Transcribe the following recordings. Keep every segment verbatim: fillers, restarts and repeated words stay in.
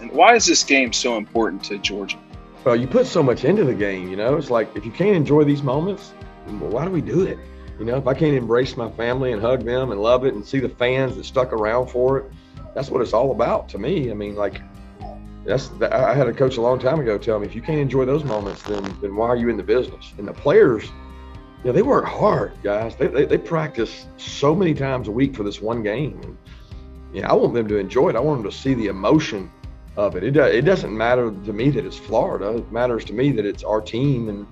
And why is this game so important to Georgia? Well, you put so much into the game, you know. It's like, if you can't enjoy these moments, well, why do we do it? You know, if I can't embrace my family and hug them and love it and see the fans that stuck around for it, that's what it's all about to me. I mean, like, that's I had a coach a long time ago tell me, if you can't enjoy those moments, then then why are you in the business? And the players, you know, they work hard, guys. They they, they practice so many times a week for this one game. And, you know, I want them to enjoy it. I want them to see the emotion of it. It, it doesn't matter to me that it's Florida. It matters to me that it's our team and,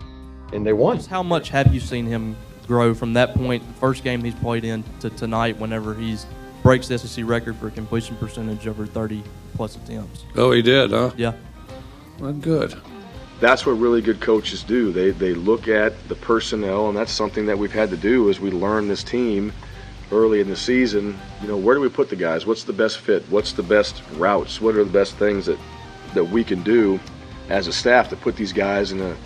and they won. How much have you seen him grow from that point, the first game he's played in, to tonight, whenever he's breaks the S E C record for completion percentage over thirty plus attempts? Oh, he did, huh? Yeah. Well, good. That's what really good coaches do. They they look at the personnel, and that's something that we've had to do as we learn this team early in the season. You know, where do we put the guys? What's the best fit? What's the best routes? What are the best things that, that we can do as a staff to put these guys in a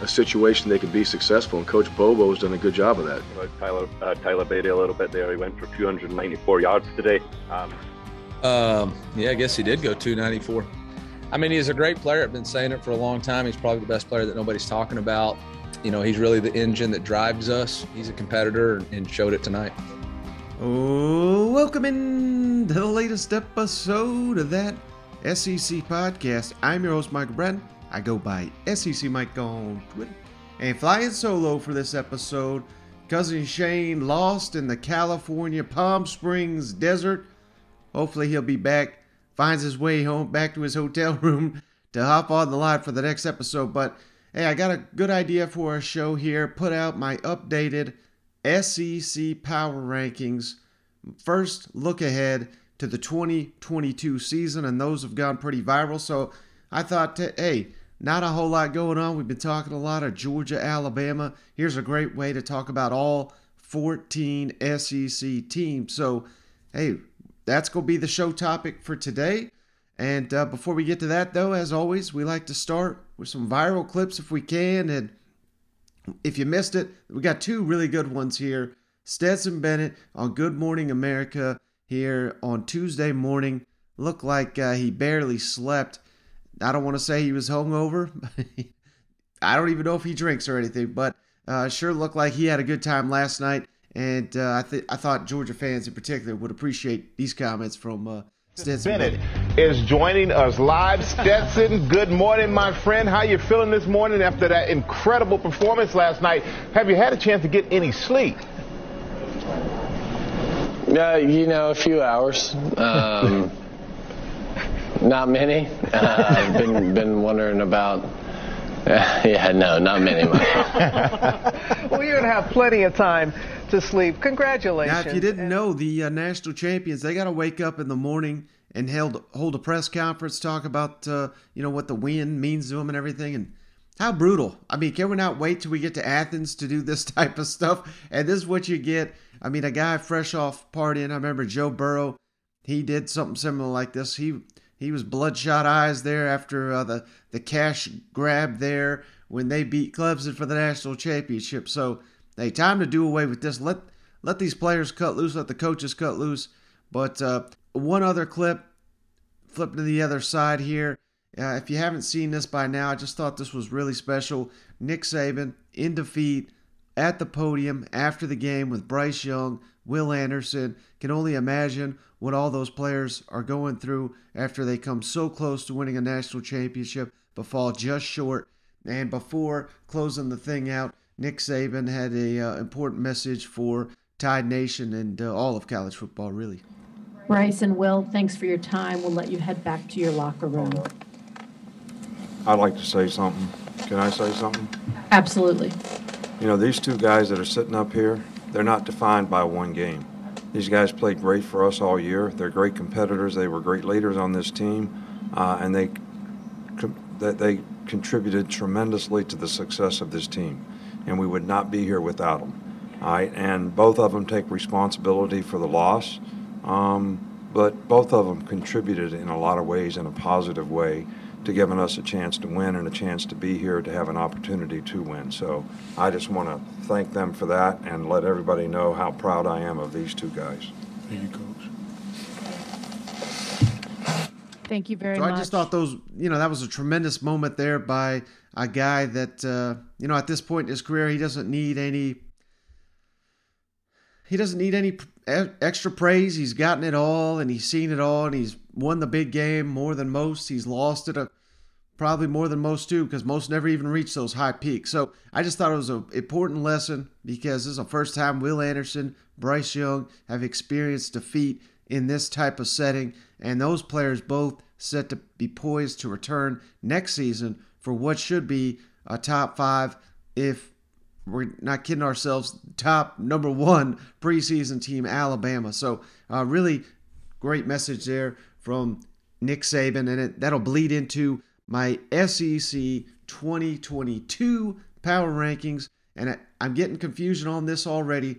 a situation they can be successful? And Coach Bobo's done a good job of that. You know, Tyler, uh, Tyler Beatty a little bit there. He went for two hundred ninety-four yards today. Um, um, yeah, I guess he did go two ninety-four. I mean, he's a great player. I've been saying it for a long time. He's probably the best player that nobody's talking about. You know, he's really the engine that drives us. He's a competitor and showed it tonight. Oh, welcome in to the latest episode of that S E C podcast. I'm your host, Michael Brennan. I go by S E C Mike on Twitter, and flying solo for this episode, Cousin Shane lost in the California Palm Springs desert. Hopefully he'll be back, finds his way home, back to his hotel room to hop on the line for the next episode. But hey, I got a good idea for a show here. Put out my updated S E C Power Rankings. First look ahead to the twenty twenty-two season, and those have gone pretty viral. So I thought, hey, not a whole lot going on. We've been talking a lot of Georgia, Alabama. Here's a great way to talk about all fourteen S E C teams. So, hey, that's going to be the show topic for today. And uh, before we get to that, though, as always, we like to start with some viral clips if we can. And if you missed it, we got two really good ones here. Stetson Bennett on Good Morning America here on Tuesday morning. Looked like uh, he barely slept. I don't want to say he was hungover. I don't even know if he drinks or anything, but uh, sure looked like he had a good time last night. And uh, I, th- I thought Georgia fans in particular would appreciate these comments from uh, Stetson Bennett. Bennett is joining us live. Stetson, good morning, my friend. How you feeling this morning after that incredible performance last night? Have you had a chance to get any sleep? Uh, you know, a few hours. Um Not many. Uh, I've been been wondering about. Uh, yeah, no, not many. Well, you're gonna have plenty of time to sleep. Congratulations. Now, if you didn't know, the uh, national champions, they got to wake up in the morning and held hold a press conference, talk about uh, you know what the win means to them and everything, and how brutal. I mean, can we not wait till we get to Athens to do this type of stuff? And this is what you get. I mean, a guy fresh off partying. I remember Joe Burrow. He did something similar like this. He He was bloodshot eyes there after uh, the, the cash grab there when they beat Clemson for the national championship. So, hey, time to do away with this. Let let these players cut loose. Let the coaches cut loose. But uh, one other clip, flipping to the other side here. Uh, if you haven't seen this by now, I just thought this was really special. Nick Saban in defeat at the podium after the game with Bryce Young, Will Anderson. Can only imagine what all those players are going through after they come so close to winning a national championship but fall just short. And before closing the thing out, Nick Saban had an uh, important message for Tide Nation and uh, all of college football, really. Bryce and Will, thanks for your time. We'll let you head back to your locker room. I'd like to say something. Can I say something? Absolutely. You know, these two guys that are sitting up here, they're not defined by one game. These guys played great for us all year. They're great competitors. They were great leaders on this team, uh, and they they contributed tremendously to the success of this team. And we would not be here without them. All right, and both of them take responsibility for the loss, um, but both of them contributed in a lot of ways in a positive way to giving us a chance to win and a chance to be here to have an opportunity to win. So I just want to thank them for that and let everybody know how proud I am of these two guys. Thank you, Coach. Thank you very so much. I just thought those, you know, that was a tremendous moment there by a guy that, uh, you know, at this point in his career, he doesn't need any, he doesn't need any extra praise. He's gotten it all, and he's seen it all, and he's won the big game more than most. He's lost it a, probably more than most too, because most never even reach those high peaks. So I just thought it was an important lesson, because this is the first time Will Anderson, Bryce Young have experienced defeat in this type of setting, and those players both set to be poised to return next season for what should be a top five, if we're not kidding ourselves, top number one preseason team, Alabama. So uh, really great message there from Nick Saban, and it, that'll bleed into my S E C twenty twenty-two power rankings, and I, I'm getting confusion on this already.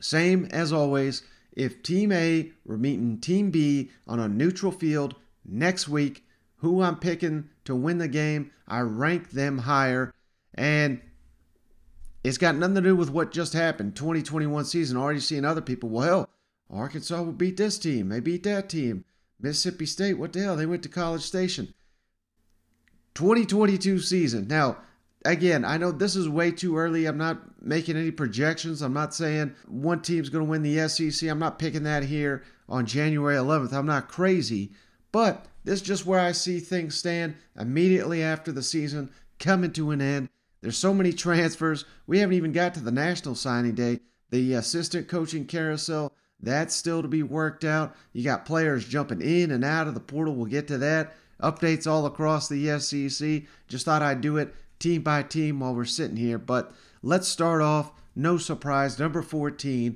Same as always, if Team A were meeting Team B on a neutral field next week, who I'm picking to win the game, I rank them higher. And it's got nothing to do with what just happened. twenty twenty-one season, already seeing other people. Well, Arkansas will beat this team. They beat that team. Mississippi State, what the hell? They went to College Station. twenty twenty-two season. Now, again, I know this is way too early. I'm not making any projections. I'm not saying one team's going to win the S E C. I'm not picking that here on January eleventh. I'm not crazy. But this is just where I see things stand immediately after the season coming to an end. There's so many transfers. We haven't even got to the national signing day. The assistant coaching carousel, that's still to be worked out. You got players jumping in and out of the portal. We'll get to that. Updates all across the S E C. Just thought I'd do it team by team while we're sitting here, but let's start off, no surprise, number fourteen.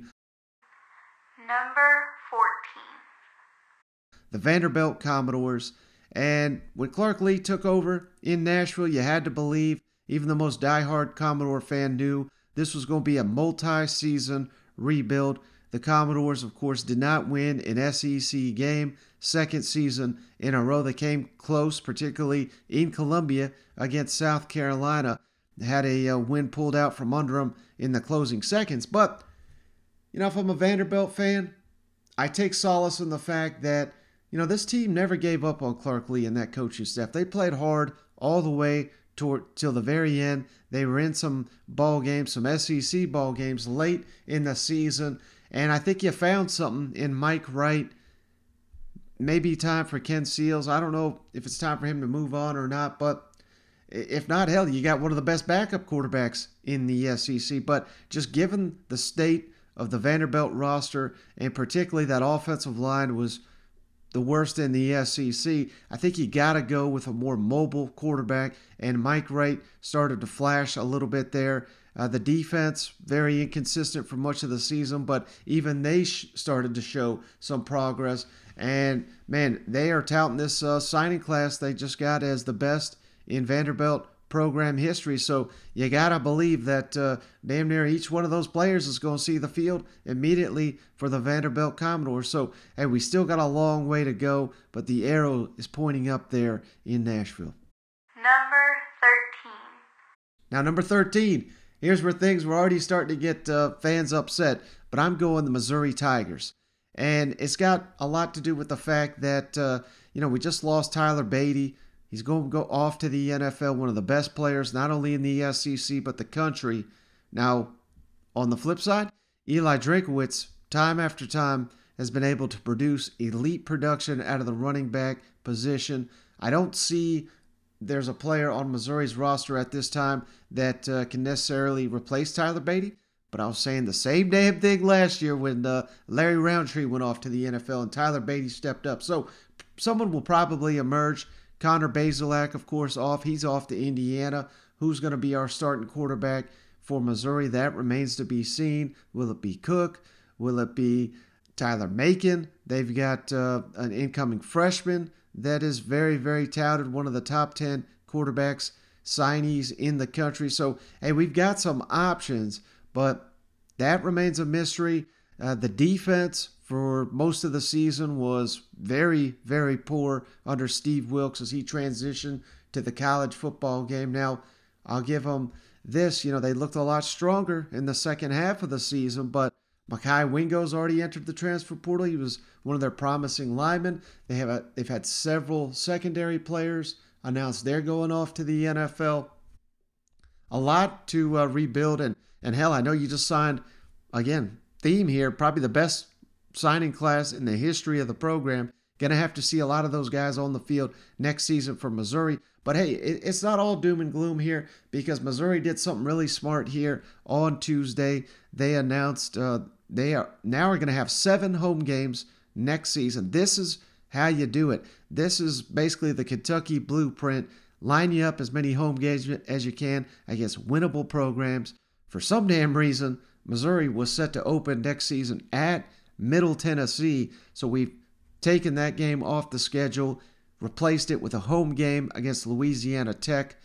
Number fourteen. The Vanderbilt Commodores. And when Clark Lee took over in Nashville, you had to believe, even the most diehard Commodore fan knew, this was going to be a multi-season rebuild. The Commodores, of course, did not win an S E C game. Second season in a row. They came close, particularly in Columbia against South Carolina. They had a uh, win pulled out from under them in the closing seconds. But, you know, if I'm a Vanderbilt fan, I take solace in the fact that, you know, this team never gave up on Clark Lee and that coaching staff. They played hard all the way toward, till the very end. They were in some ball games, some S E C ball games late in the season. And I think you found something in Mike Wright. Maybe time for Ken Seals. I don't know if it's time for him to move on or not, but if not, hell, you got one of the best backup quarterbacks in the S E C. But just given the state of the Vanderbilt roster, and particularly that offensive line was the worst in the S E C, I think you got to go with a more mobile quarterback, and Mike Wright started to flash a little bit there. Uh, the defense, very inconsistent for much of the season, but even they sh- started to show some progress. And, man, they are touting this uh, signing class they just got as the best in Vanderbilt program history. So you got to believe that uh, damn near each one of those players is going to see the field immediately for the Vanderbilt Commodores. So, hey, we still got a long way to go, but the arrow is pointing up there in Nashville. Number thirteen. Now, number thirteen. Here's where things were already starting to get uh, fans upset, but I'm going the Missouri Tigers. And it's got a lot to do with the fact that, uh, you know, we just lost Tyler Beatty. He's going to go off to the N F L, one of the best players, not only in the S E C, but the country. Now, on the flip side, Eli Drinkwitz, time after time, has been able to produce elite production out of the running back position. I don't see there's a player on Missouri's roster at this time that uh, can necessarily replace Tyler Beatty. But I was saying the same damn thing last year when uh, Larry Roundtree went off to the N F L and Tyler Beatty stepped up. So someone will probably emerge. Connor Bazelak, of course, off. He's off to Indiana. Who's going to be our starting quarterback for Missouri? That remains to be seen. Will it be Cook? Will it be Tyler Macon? They've got uh, an incoming freshman that is very, very touted, one of the top ten quarterbacks signees in the country. So, hey, we've got some options, but that remains a mystery. Uh, the defense for most of the season was very, very poor under Steve Wilks as he transitioned to the college football game. Now, I'll give them this. You know, they looked a lot stronger in the second half of the season, but Makai Wingo's already entered the transfer portal. He was one of their promising linemen. They have a, they've had several secondary players announce they're going off to the N F L. A lot to uh, rebuild. And, and hell, I know you just signed, again, theme here, probably the best signing class in the history of the program. Going to have to see a lot of those guys on the field next season for Missouri. But hey, it, it's not all doom and gloom here, because Missouri did something really smart here on Tuesday. They announced uh, they are now are going to have seven home games next season. This is how you do it. This is basically the Kentucky blueprint. Line you up as many home games as you can against winnable programs. For some damn reason, Missouri was set to open next season at Middle Tennessee. So we've taken that game off the schedule, replaced it with a home game against Louisiana Tech.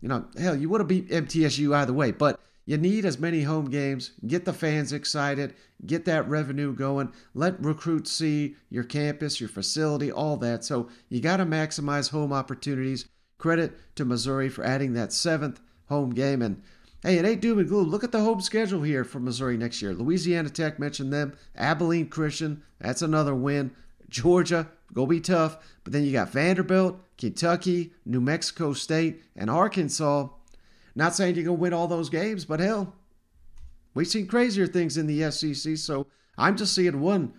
You know, hell, you would have beat M T S U either way, but you need as many home games. Get the fans excited. Get that revenue going. Let recruits see your campus, your facility, all that. So you got to maximize home opportunities. Credit to Missouri for adding that seventh home game. And hey, it ain't doom and gloom. Look at the home schedule here for Missouri next year. Louisiana Tech, mentioned them. Abilene Christian, that's another win. Georgia, go be tough. But then you got Vanderbilt, Kentucky, New Mexico State, and Arkansas. Not saying you're going to win all those games, but hell, we've seen crazier things in the S E C. So I'm just seeing one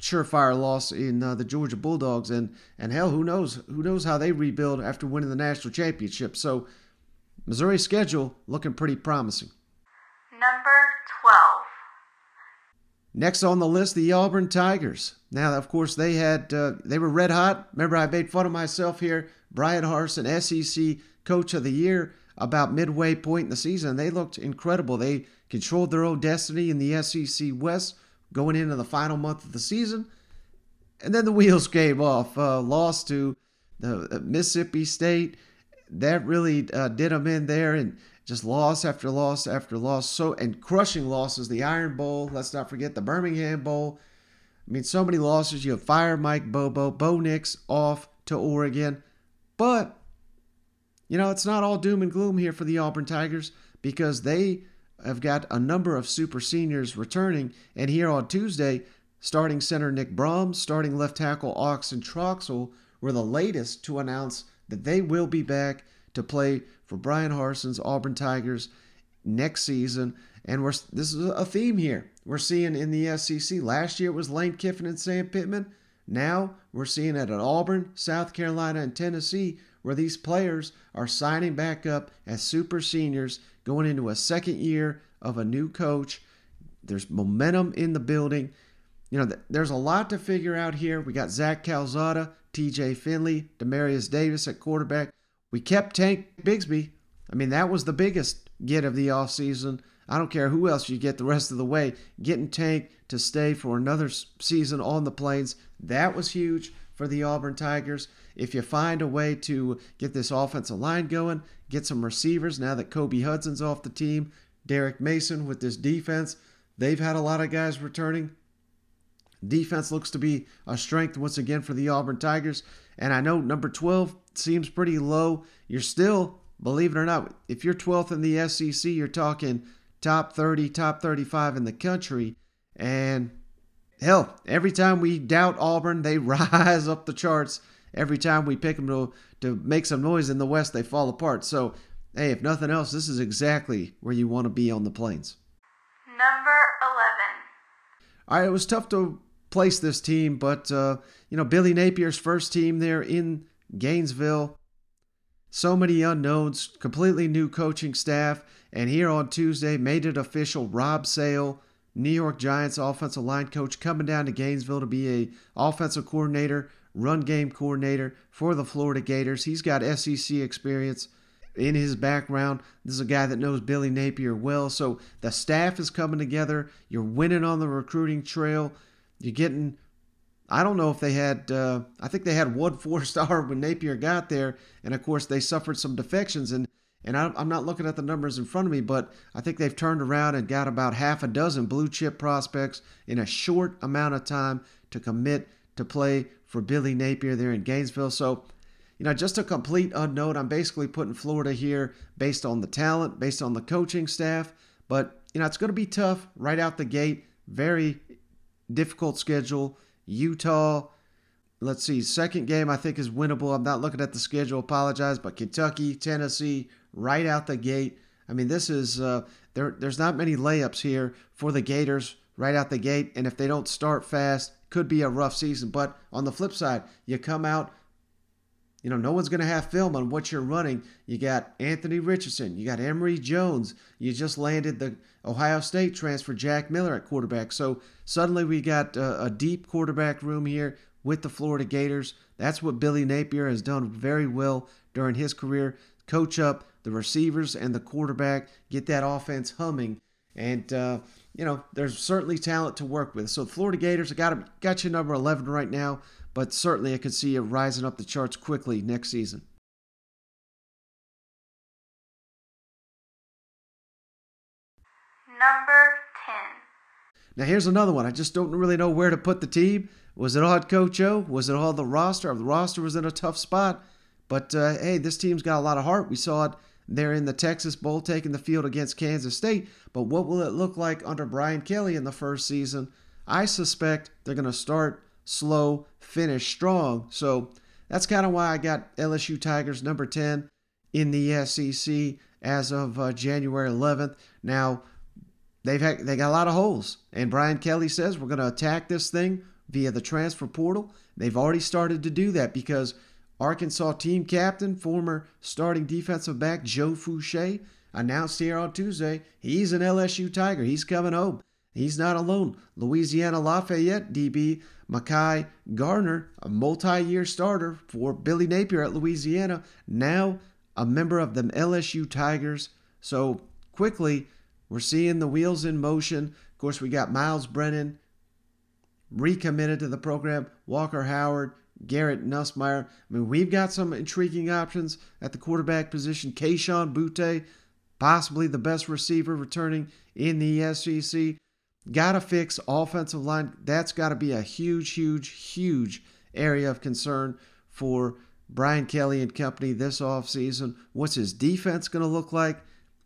surefire loss in uh, the Georgia Bulldogs. And, and hell, who knows? Who knows how they rebuild after winning the national championship. So Missouri's schedule looking pretty promising. Number twelve. Next on the list, the Auburn Tigers. Now, of course, they had uh, they were red hot. Remember, I made fun of myself here. Brian Harsin, S E C Coach of the Year, about midway point in the season. They looked incredible. They controlled their own destiny in the S E C West going into the final month of the season. And then the wheels came off. Uh, lost to the uh, Mississippi State. That really uh, did them in there, and just loss after loss after loss. So, and crushing losses, the Iron Bowl. Let's not forget the Birmingham Bowl. I mean, so many losses. You have fire Mike Bobo, Bo Nix off to Oregon. But, you know, it's not all doom and gloom here for the Auburn Tigers, because they have got a number of super seniors returning. And here on Tuesday, starting center Nick Brom, starting left tackle Oxen Troxell were the latest to announce that they will be back to play for Brian Harsin's Auburn Tigers next season. And we're this is a theme here. We're seeing in the S E C. Last year it was Lane Kiffin and Sam Pittman. Now we're seeing it at Auburn, South Carolina, and Tennessee, where these players are signing back up as super seniors going into a second year of a new coach. There's momentum in the building. You know, there's a lot to figure out here. We got Zach Calzada, T J Finley, Demarius Davis at quarterback. We kept Tank Bigsby. I mean, that was the biggest get of the offseason. I don't care who else you get the rest of the way. Getting Tank to stay for another season on the Plains, that was huge for the Auburn Tigers. If you find a way to get this offensive line going, get some receivers now that Kobe Hudson's off the team, Derek Mason with this defense, they've had a lot of guys returning. Defense looks to be a strength once again for the Auburn Tigers. And I know number twelve seems pretty low. You're still, believe it or not, if you're twelfth in the S E C, you're talking top thirty, top thirty-five in the country. And hell, every time we doubt Auburn, they rise up the charts. Every time we pick them to, to make some noise in the West, they fall apart. So, hey, if nothing else, this is exactly where you want to be on the Plains. Number eleven. All right, it was tough to place this team, but, uh, you know, Billy Napier's first team there in Gainesville. So many unknowns, completely new coaching staff, and here on Tuesday made it official. Rob Sale, New York Giants offensive line coach, coming down to Gainesville to be a offensive coordinator, run game coordinator for the Florida Gators. He's got S E C experience in his background. This is a guy that knows Billy Napier well. So the staff is coming together. You're winning on the recruiting trail. You're getting, I don't know if they had, uh, I think they had one four-star when Napier got there. And, of course, they suffered some defections. And, and I'm not looking at the numbers in front of me, but I think they've turned around and got about half a dozen blue-chip prospects in a short amount of time to commit to play for Billy Napier there in Gainesville. So, you know, just a complete unknown. I'm basically putting Florida here based on the talent, based on the coaching staff. But, you know, it's going to be tough right out the gate. Very difficult schedule. Utah, let's see, second game I think is winnable. I'm not looking at the schedule, apologize, but Kentucky, Tennessee, right out the gate. I mean, this is uh, there. There's not many layups here for the Gators right out the gate, and if they don't start fast, could be a rough season. But on the flip side, you come out, you know, no one's going to have film on what you're running. You got Anthony Richardson. You got Emory Jones. You just landed the Ohio State transfer, Jack Miller, at quarterback. So suddenly we got a, a deep quarterback room here with the Florida Gators. That's what Billy Napier has done very well during his career. Coach up the receivers and the quarterback, get that offense humming. And, uh, you know, there's certainly talent to work with. So the Florida Gators got them, got you number eleven right now, but certainly I could see it rising up the charts quickly next season. Number ten. Now here's another one. I just don't really know where to put the team. Was it all Coach O? Was it all the roster? The roster was in a tough spot. But, uh, hey, this team's got a lot of heart. We saw it there in the Texas Bowl taking the field against Kansas State. But what will it look like under Brian Kelly in the first season? I suspect they're going to start slow, finish strong. So that's kind of why I got L S U Tigers number ten in the S E C as of uh, January eleventh. Now, they've had, they got a lot of holes. And Brian Kelly says we're going to attack this thing via the transfer portal. They've already started to do that because Arkansas team captain, former starting defensive back Joe Fouché, announced here on Tuesday he's an L S U Tiger. He's coming home. He's not alone. Louisiana Lafayette D B Makai Garner, a multi-year starter for Billy Napier at Louisiana, now a member of the L S U Tigers. So quickly, we're seeing the wheels in motion. Of course, we got Miles Brennan recommitted to the program, Walker Howard, Garrett Nussmeier. I mean, we've got some intriguing options at the quarterback position. Kayshawn Butte, possibly the best receiver returning in the S E C. Got to fix offensive line. That's got to be a huge, huge, huge area of concern for Brian Kelly and company this offseason. What's his defense going to look like?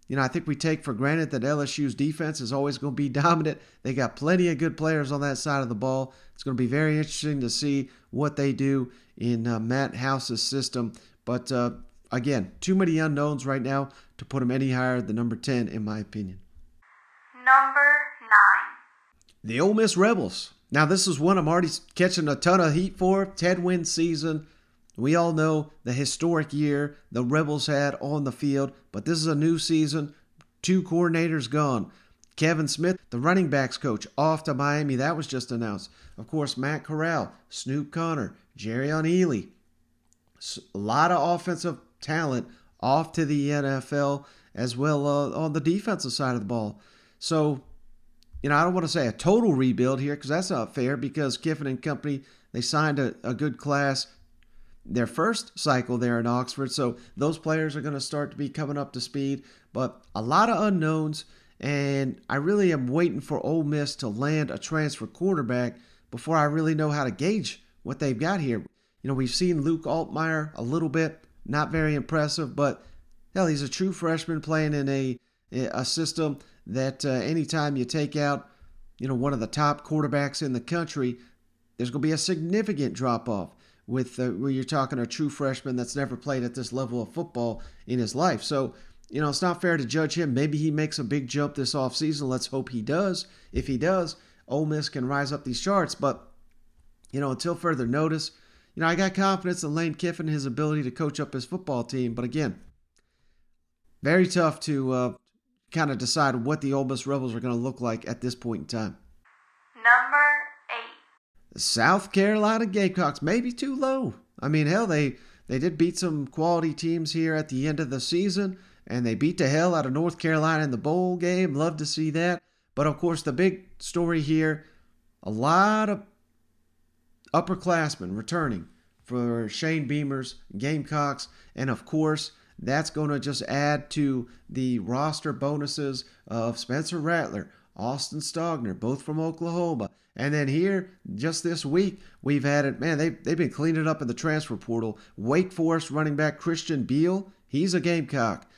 You know, I think we take for granted that L S U's defense is always going to be dominant. They got plenty of good players on that side of the ball. It's going to be very interesting to see what they do in uh, Matt House's system. But, uh, again, too many unknowns right now to put them any higher than number ten, in my opinion. Number nine. The Ole Miss Rebels. Now, this is one I'm already catching a ton of heat for. ten-win season. We all know the historic year the Rebels had on the field, but this is a new season. Two coordinators gone. Kevin Smith, the running backs coach, off to Miami. That was just announced. Of course, Matt Corral, Snoop Connor, Jerrion Ealy. A lot of offensive talent off to the N F L as well uh, on the defensive side of the ball. So, you know, I don't want to say a total rebuild here because that's not fair because Kiffin and company, they signed a, a good class their first cycle there in Oxford. So those players are going to start to be coming up to speed, but a lot of unknowns. And I really am waiting for Ole Miss to land a transfer quarterback before I really know how to gauge what they've got here. You know, we've seen Luke Altmaier a little bit, not very impressive, but hell, he's a true freshman playing in a, a system that uh, anytime you take out, you know, one of the top quarterbacks in the country, there's going to be a significant drop off. With uh, where you're talking a true freshman that's never played at this level of football in his life. So, you know, it's not fair to judge him. Maybe he makes a big jump this offseason. Let's hope he does. If he does, Ole Miss can rise up these charts. But, you know, until further notice, you know, I got confidence in Lane Kiffin, his ability to coach up his football team. But, again, very tough to uh, kind of decide what the Ole Miss Rebels are going to look like at this point in time. South Carolina Gamecocks, maybe too low. I mean, hell, they, they did beat some quality teams here at the end of the season, and they beat the hell out of North Carolina in the bowl game. Love to see that. But, of course, the big story here, a lot of upperclassmen returning for Shane Beamer's Gamecocks. And, of course, that's going to just add to the roster bonuses of Spencer Rattler, Austin Stogner, both from Oklahoma. And then here, just this week, we've had it. Man, they've, they've been cleaning up in the transfer portal. Wake Forest running back Christian Beal, he's a Gamecock.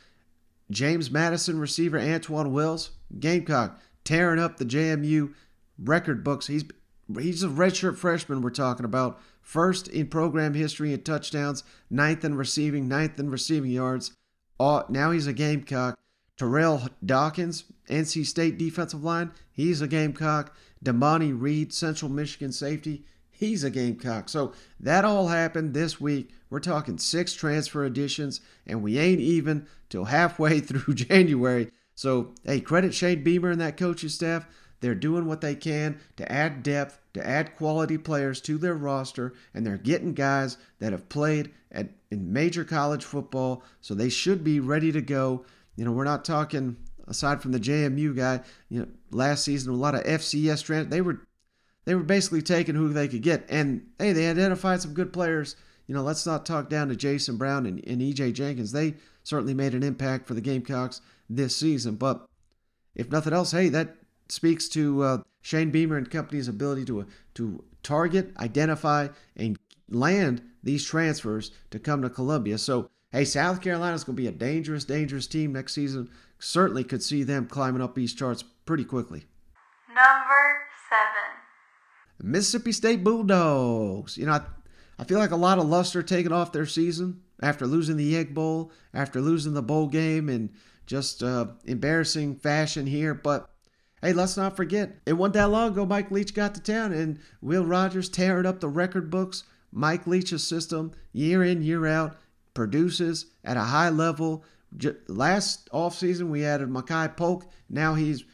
James Madison receiver Antoine Wells, Gamecock, tearing up the J M U record books. He's he's a redshirt freshman we're talking about. First in program history in touchdowns, ninth in receiving, ninth in receiving yards. Oh, now he's a Gamecock. Terrell Dawkins, N C State defensive line, he's a Gamecock. Damani Reed, Central Michigan safety, he's a Gamecock. So that all happened this week. We're talking six transfer additions, and we ain't even till halfway through January. So, hey, credit Shane Beamer and that coaching staff. They're doing what they can to add depth, to add quality players to their roster, and they're getting guys that have played at, in major college football, so they should be ready to go. You know, we're not talking, aside from the J M U guy, you know, last season, a lot of F C S trans, they were they were basically taking who they could get. And, hey, they identified some good players. You know, let's not talk down to Jason Brown and, and E J Jenkins. They certainly made an impact for the Gamecocks this season. But if nothing else, hey, that speaks to uh, Shane Beamer and company's ability to, uh, to target, identify, and land these transfers to come to Columbia. So, hey, South Carolina's going to be a dangerous, dangerous team next season. Certainly could see them climbing up these charts pretty quickly. Number seven. Mississippi State Bulldogs. You know, I, I feel like a lot of luster taken off their season after losing the Egg Bowl, after losing the bowl game in just uh, embarrassing fashion here. But, hey, let's not forget, it wasn't that long ago Mike Leach got to town and Will Rogers tearing up the record books. Mike Leach's system, year in, year out, produces at a high level. Last offseason, we added Mekhi Polk. Now he's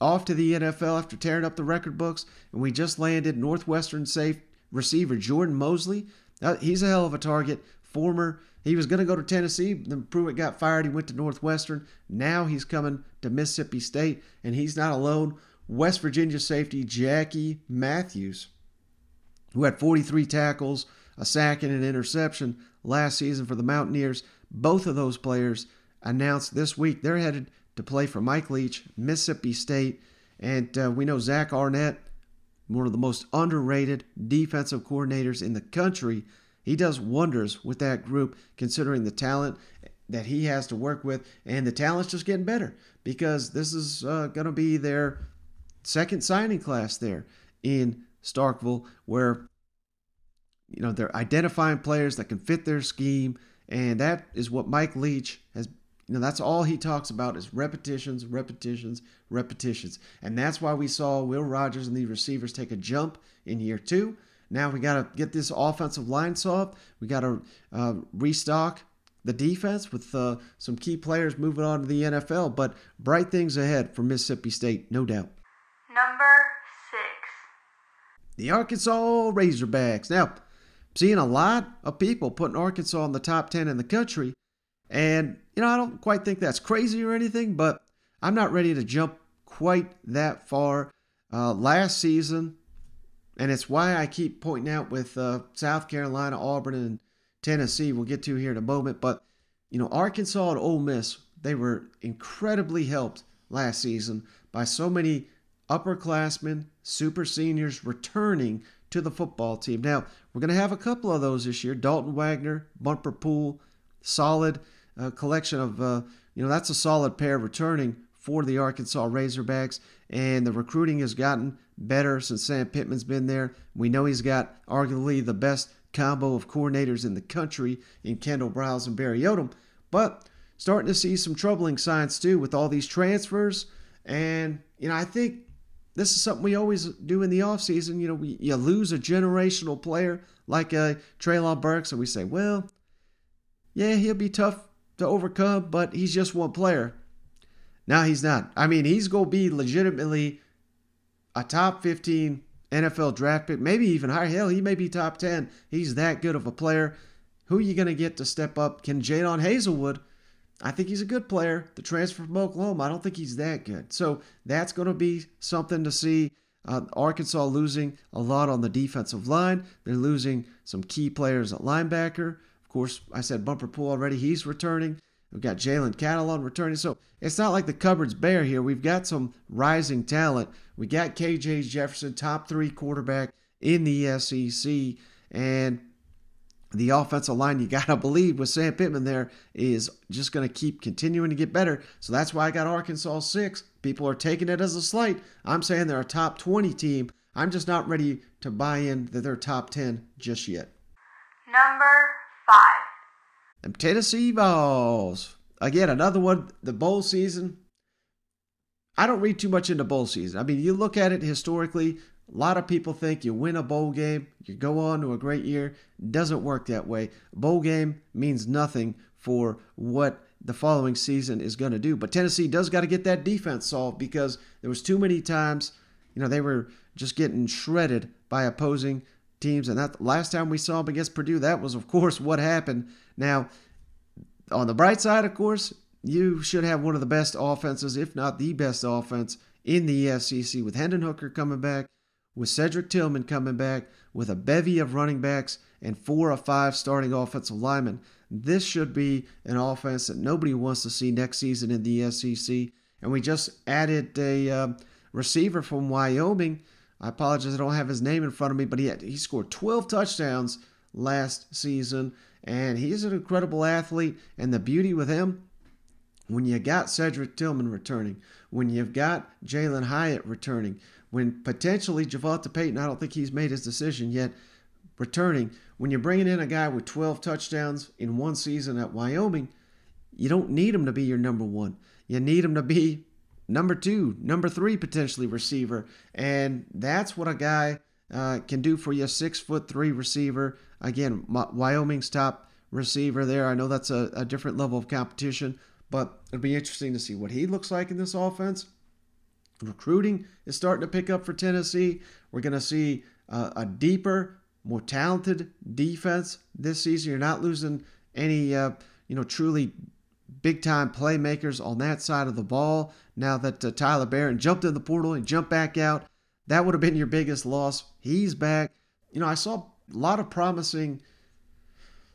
off to the N F L after tearing up the record books. And we just landed Northwestern safe receiver Jordan Mosley. Uh, he's a hell of a target. Former, he was going to go to Tennessee. Then Pruitt got fired. He went to Northwestern. Now he's coming to Mississippi State. And he's not alone. West Virginia safety Jackie Matthews, who had forty-three tackles, a sack, and an interception last season for the Mountaineers. Both of those players announced this week they're headed to play for Mike Leach, Mississippi State. And uh, we know Zach Arnett, one of the most underrated defensive coordinators in the country. He does wonders with that group, considering the talent that he has to work with. And the talent's just getting better because this is uh, going to be their second signing class there in Starkville, where you know, they're identifying players that can fit their scheme, and that is what Mike Leach has, you know, that's all he talks about is repetitions, repetitions, repetitions. And that's why we saw Will Rogers and the receivers take a jump in year two. Now we got to get this offensive line solved. We got to uh, restock the defense with uh, some key players moving on to the N F L, but bright things ahead for Mississippi State, no doubt. Number six. The Arkansas Razorbacks. Now, seeing a lot of people putting Arkansas in the top ten in the country. And, you know, I don't quite think that's crazy or anything, but I'm not ready to jump quite that far. Uh, last season, and it's why I keep pointing out with uh, South Carolina, Auburn, and Tennessee, we'll get to here in a moment. But, you know, Arkansas and Ole Miss, they were incredibly helped last season by so many upperclassmen, super seniors returning to the football team. Now, we're going to have a couple of those this year. Dalton Wagner, Bumper Pool, solid uh, collection of, uh, you know, that's a solid pair returning for the Arkansas Razorbacks. And the recruiting has gotten better since Sam Pittman's been there. We know he's got arguably the best combo of coordinators in the country in Kendall Briles and Barry Odom. But starting to see some troubling signs too with all these transfers. And, you know, I think this is something we always do in the offseason. You know, we, you lose a generational player like uh, Treylon Burks, and we say, well, yeah, he'll be tough to overcome, but he's just one player. No, he's not. I mean, he's going to be legitimately a top fifteen N F L draft pick, maybe even higher. Hell, he may be top ten. He's that good of a player. Who are you going to get to step up? Can Jadon Hazelwood? I think he's a good player. The transfer from Oklahoma, I don't think he's that good. So that's going to be something to see. Uh, Arkansas losing a lot on the defensive line. They're losing some key players at linebacker. Of course, I said Bumper Pool already. He's returning. We've got Jalen Catalon returning. So it's not like the cupboard's bare here. We've got some rising talent. We got K J Jefferson, top three quarterback in the S E C. And the offensive line, you got to believe with Sam Pittman there, is just going to keep continuing to get better. So that's why I got Arkansas six, People are taking it as a slight. I'm saying they're a top twenty team. I'm just not ready to buy in that they're top ten just yet. Number five. Them Tennessee Vols. Again, another one, the bowl season. I don't read too much into bowl season. I mean, you look at it historically, a lot of people think you win a bowl game, you go on to a great year. It doesn't work that way. Bowl game means nothing for what the following season is going to do. But Tennessee does got to get that defense solved because there was too many times, you know, they were just getting shredded by opposing teams. And that last time we saw them against Purdue, that was, of course, what happened. Now, on the bright side, of course, you should have one of the best offenses, if not the best offense, in the S E C with Hendon Hooker coming back, with Cedric Tillman coming back, with a bevy of running backs and four or five starting offensive linemen. This should be an offense that nobody wants to see next season in the S E C. And we just added a um, receiver from Wyoming. I apologize, I don't have his name in front of me, but he had, he scored twelve touchdowns last season. And he's an incredible athlete. And the beauty with him, when you got Cedric Tillman returning, when you've got Jalen Hyatt returning, when potentially Javonte Payton, I don't think he's made his decision yet, returning, when you're bringing in a guy with twelve touchdowns in one season at Wyoming, you don't need him to be your number one. You need him to be number two, number three potentially receiver. And that's what a guy uh, can do for you, six foot three receiver. Again, Wyoming's top receiver there. I know that's a, a different level of competition, but it'll be interesting to see what he looks like in this offense. Recruiting is starting to pick up for Tennessee. We're going to see uh, a deeper, more talented defense this season. You're not losing any, uh, you know, truly big-time playmakers on that side of the ball. Now that uh, Tyler Barron jumped in the portal and jumped back out, that would have been your biggest loss. He's back. You know, I saw a lot of promising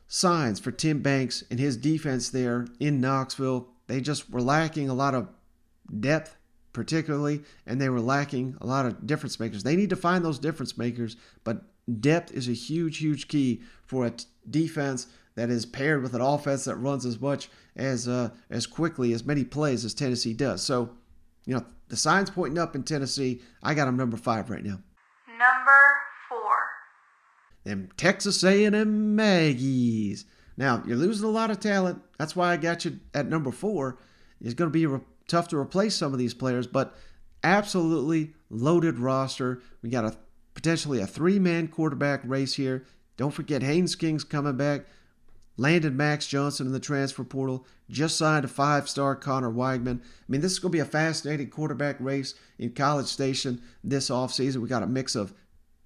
signs for Tim Banks and his defense there in Knoxville. They just were lacking a lot of depth particularly, and they were lacking a lot of difference makers. They need to find those difference makers, but depth is a huge, huge key for a t- defense that is paired with an offense that runs as much as uh, as quickly, as many plays as Tennessee does. So, you know, the signs pointing up in Tennessee, I got them number five right now. Number them Texas A and M Maggies. Now, you're losing a lot of talent. That's why I got you at number four. It's going to be re- tough to replace some of these players, but absolutely loaded roster. We got a potentially a three-man quarterback race here. Don't forget Haynes King's coming back. Landed Max Johnson in the transfer portal. Just signed a five-star Connor Weigman. I mean, this is going to be a fascinating quarterback race in College Station this offseason. We got a mix of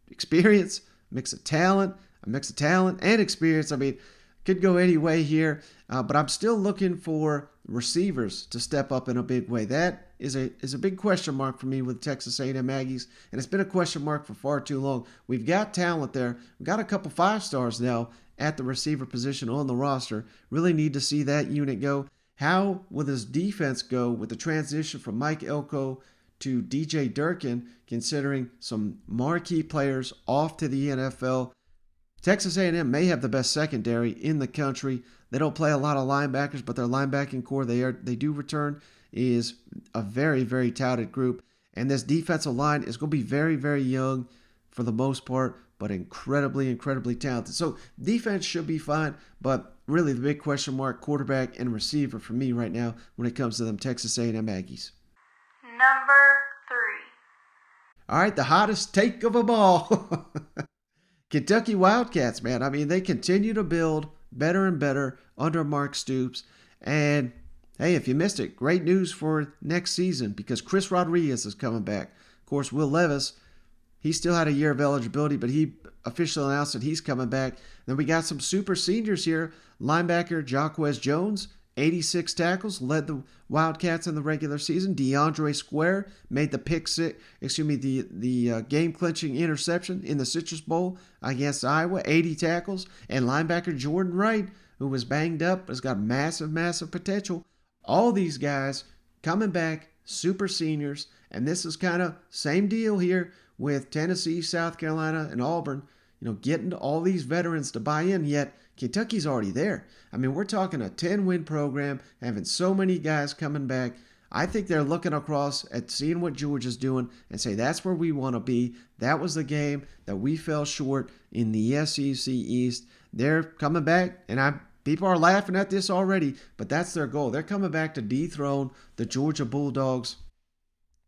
experience, mix of talent, a mix of talent and experience. I mean, could go any way here, uh, but I'm still looking for receivers to step up in a big way. That is a is a big question mark for me with Texas A and M Aggies, and it's been a question mark for far too long. We've got talent there. We've got a couple five stars now at the receiver position on the roster. Really need to see that unit go. How will this defense go with the transition from Mike Elko to D J Durkin, considering some marquee players off to the N F L. Texas A and M may have the best secondary in the country. They don't play a lot of linebackers, but their linebacking core they are they do return is a very, very touted group. And this defensive line is going to be very, very young for the most part, but incredibly, incredibly talented. So defense should be fine, but really the big question mark, quarterback and receiver for me right now when it comes to them Texas A and M Aggies. Number three. All right, the hottest take of them all. Kentucky Wildcats, man. I mean, they continue to build better and better under Mark Stoops. And, hey, if you missed it, great news for next season because Chris Rodriguez is coming back. Of course, Will Levis, he still had a year of eligibility, but he officially announced that he's coming back. Then we got some super seniors here. Linebacker Jaquez Jones, eighty-six tackles, led the Wildcats in the regular season. DeAndre Square made the pick six, excuse me, the the uh, game-clinching interception in the Citrus Bowl against Iowa. eighty tackles, and linebacker Jordan Wright, who was banged up, has got massive, massive potential. All these guys coming back, super seniors, and this is kind of same deal here with Tennessee, South Carolina, and Auburn. You know, getting all these veterans to buy in, yet Kentucky's already there. I mean, we're talking a ten-win program, having so many guys coming back. I think they're looking across at seeing what Georgia's doing and say, that's where we want to be. That was the game that we fell short in the S E C East. They're coming back, and I people are laughing at this already, but that's their goal. They're coming back to dethrone the Georgia Bulldogs.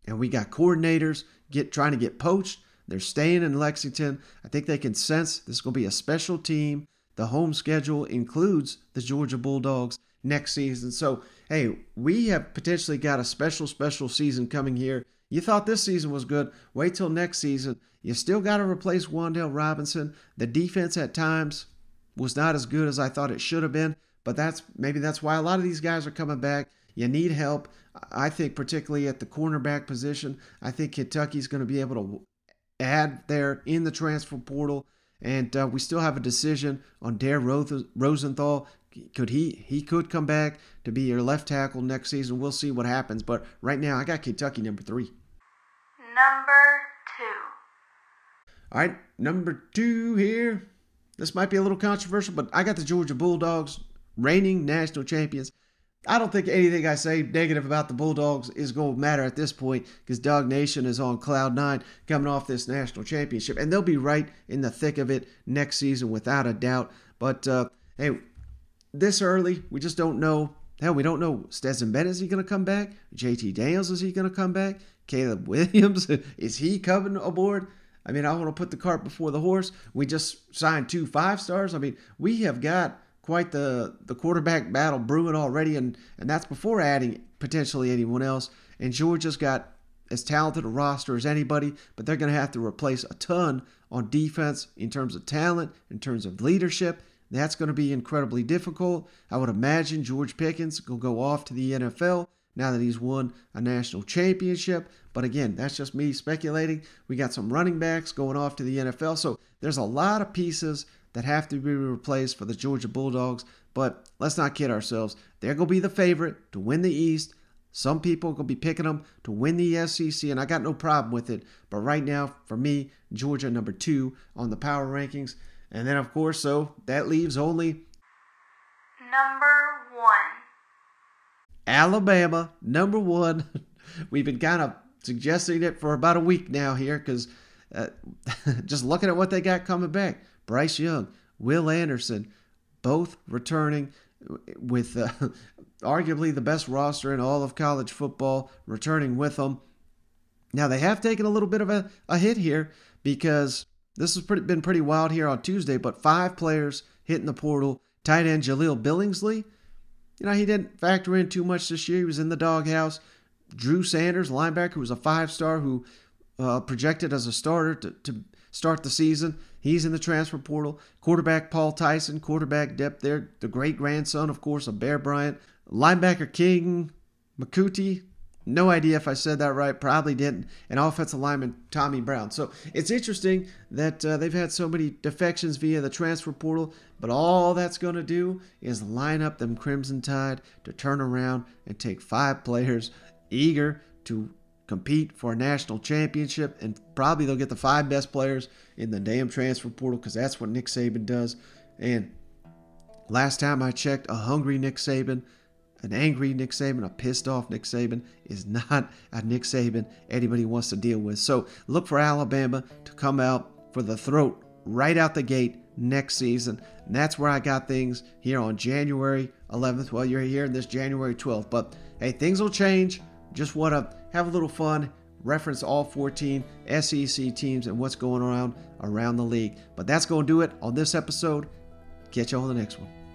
And we got coordinators get trying to get poached. They're staying in Lexington. I think they can sense this is going to be a special team. The home schedule includes the Georgia Bulldogs next season. So, hey, we have potentially got a special, special season coming here. You thought this season was good. Wait till next season. You still got to replace Wandale Robinson. The defense at times was not as good as I thought it should have been, but that's maybe that's why a lot of these guys are coming back. You need help, I think, particularly at the cornerback position. I think Kentucky's going to be able to add there in the transfer portal. And uh, we still have a decision on Dare Rosenthal. Could he he could come back to be your left tackle next season. We'll see what happens. But right now, I got Kentucky number three. Number two. All right, number two here. This might be a little controversial, but I got the Georgia Bulldogs, reigning national champions. I don't think anything I say negative about the Bulldogs is going to matter at this point because Dog Nation is on cloud nine coming off this national championship, and they'll be right in the thick of it next season without a doubt. But, uh, hey, this early, we just don't know. Hell, we don't know. Stetson Bennett, is he going to come back? J T Daniels, is he going to come back? Caleb Williams, is he coming aboard? I mean, I want to put the cart before the horse. We just signed two five-stars. I mean, we have got quite the, the quarterback battle brewing already, and, and that's before adding potentially anyone else. And Georgia's got as talented a roster as anybody, but they're going to have to replace a ton on defense in terms of talent, in terms of leadership. That's going to be incredibly difficult. I would imagine George Pickens will go off to the N F L now that he's won a national championship. But again, that's just me speculating. We got some running backs going off to the N F L, so there's a lot of pieces that have to be replaced for the Georgia Bulldogs. But let's not kid ourselves. They're going to be the favorite to win the East. Some people are going to be picking them to win the S E C, and I got no problem with it. But right now, for me, Georgia number two on the power rankings. And then, of course, so that leaves only number one. Alabama, number one. We've been kind of suggesting it for about a week now here because uh, just looking at what they got coming back. Bryce Young, Will Anderson, both returning with uh, arguably the best roster in all of college football, returning with them. Now, they have taken a little bit of a, a hit here because this has pretty, been pretty wild here on Tuesday, but five players hitting the portal. Tight end Jaleel Billingsley, you know, he didn't factor in too much this year. He was in the doghouse. Drew Sanders, linebacker, who was a five-star, who uh, projected as a starter to, to start the season. He's in the transfer portal. Quarterback Paul Tyson, quarterback depth there. The great-grandson, of course, of Bear Bryant. Linebacker King Makuti. No idea if I said that right. Probably didn't. And offensive lineman Tommy Brown. So it's interesting that uh, they've had so many defections via the transfer portal. But all that's going to do is line up them Crimson Tide to turn around and take five players eager to compete for a national championship, and probably they'll get the five best players in the damn transfer portal because that's what Nick Saban does. And last time I checked, a hungry Nick Saban, an angry Nick Saban, a pissed off Nick Saban is not a Nick Saban anybody wants to deal with. So look for Alabama to come out for the throat right out the gate next season. And that's where I got things here on January eleventh. Well, you're here in this January twelfth, but hey, things will change. Just want to have a little fun, reference all fourteen S E C teams and what's going on around the league. But that's going to do it on this episode. Catch you on the next one.